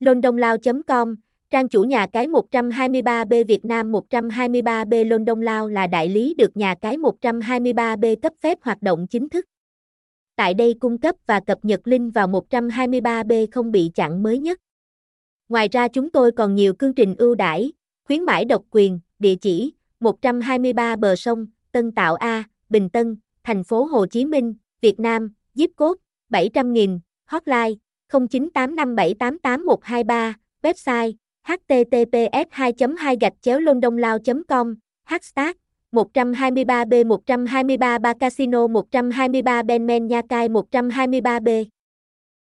Londonlogue.com, trang chủ nhà cái 123B Việt Nam. 123B Londonlogue là đại lý được nhà cái 123B cấp phép hoạt động chính thức. Tại đây cung cấp và cập nhật link vào 123B không bị chặn mới nhất. Ngoài ra chúng tôi còn nhiều chương trình ưu đãi, khuyến mãi độc quyền. Địa chỉ 123 bờ sông, Tân Tạo A, Bình Tân, thành phố Hồ Chí Minh, Việt Nam, zip code 700.000, hotline 0985788123, website https://londonlogue.com, hashtag 123B 123 Casino 123 Benmen Nha Cai 123B.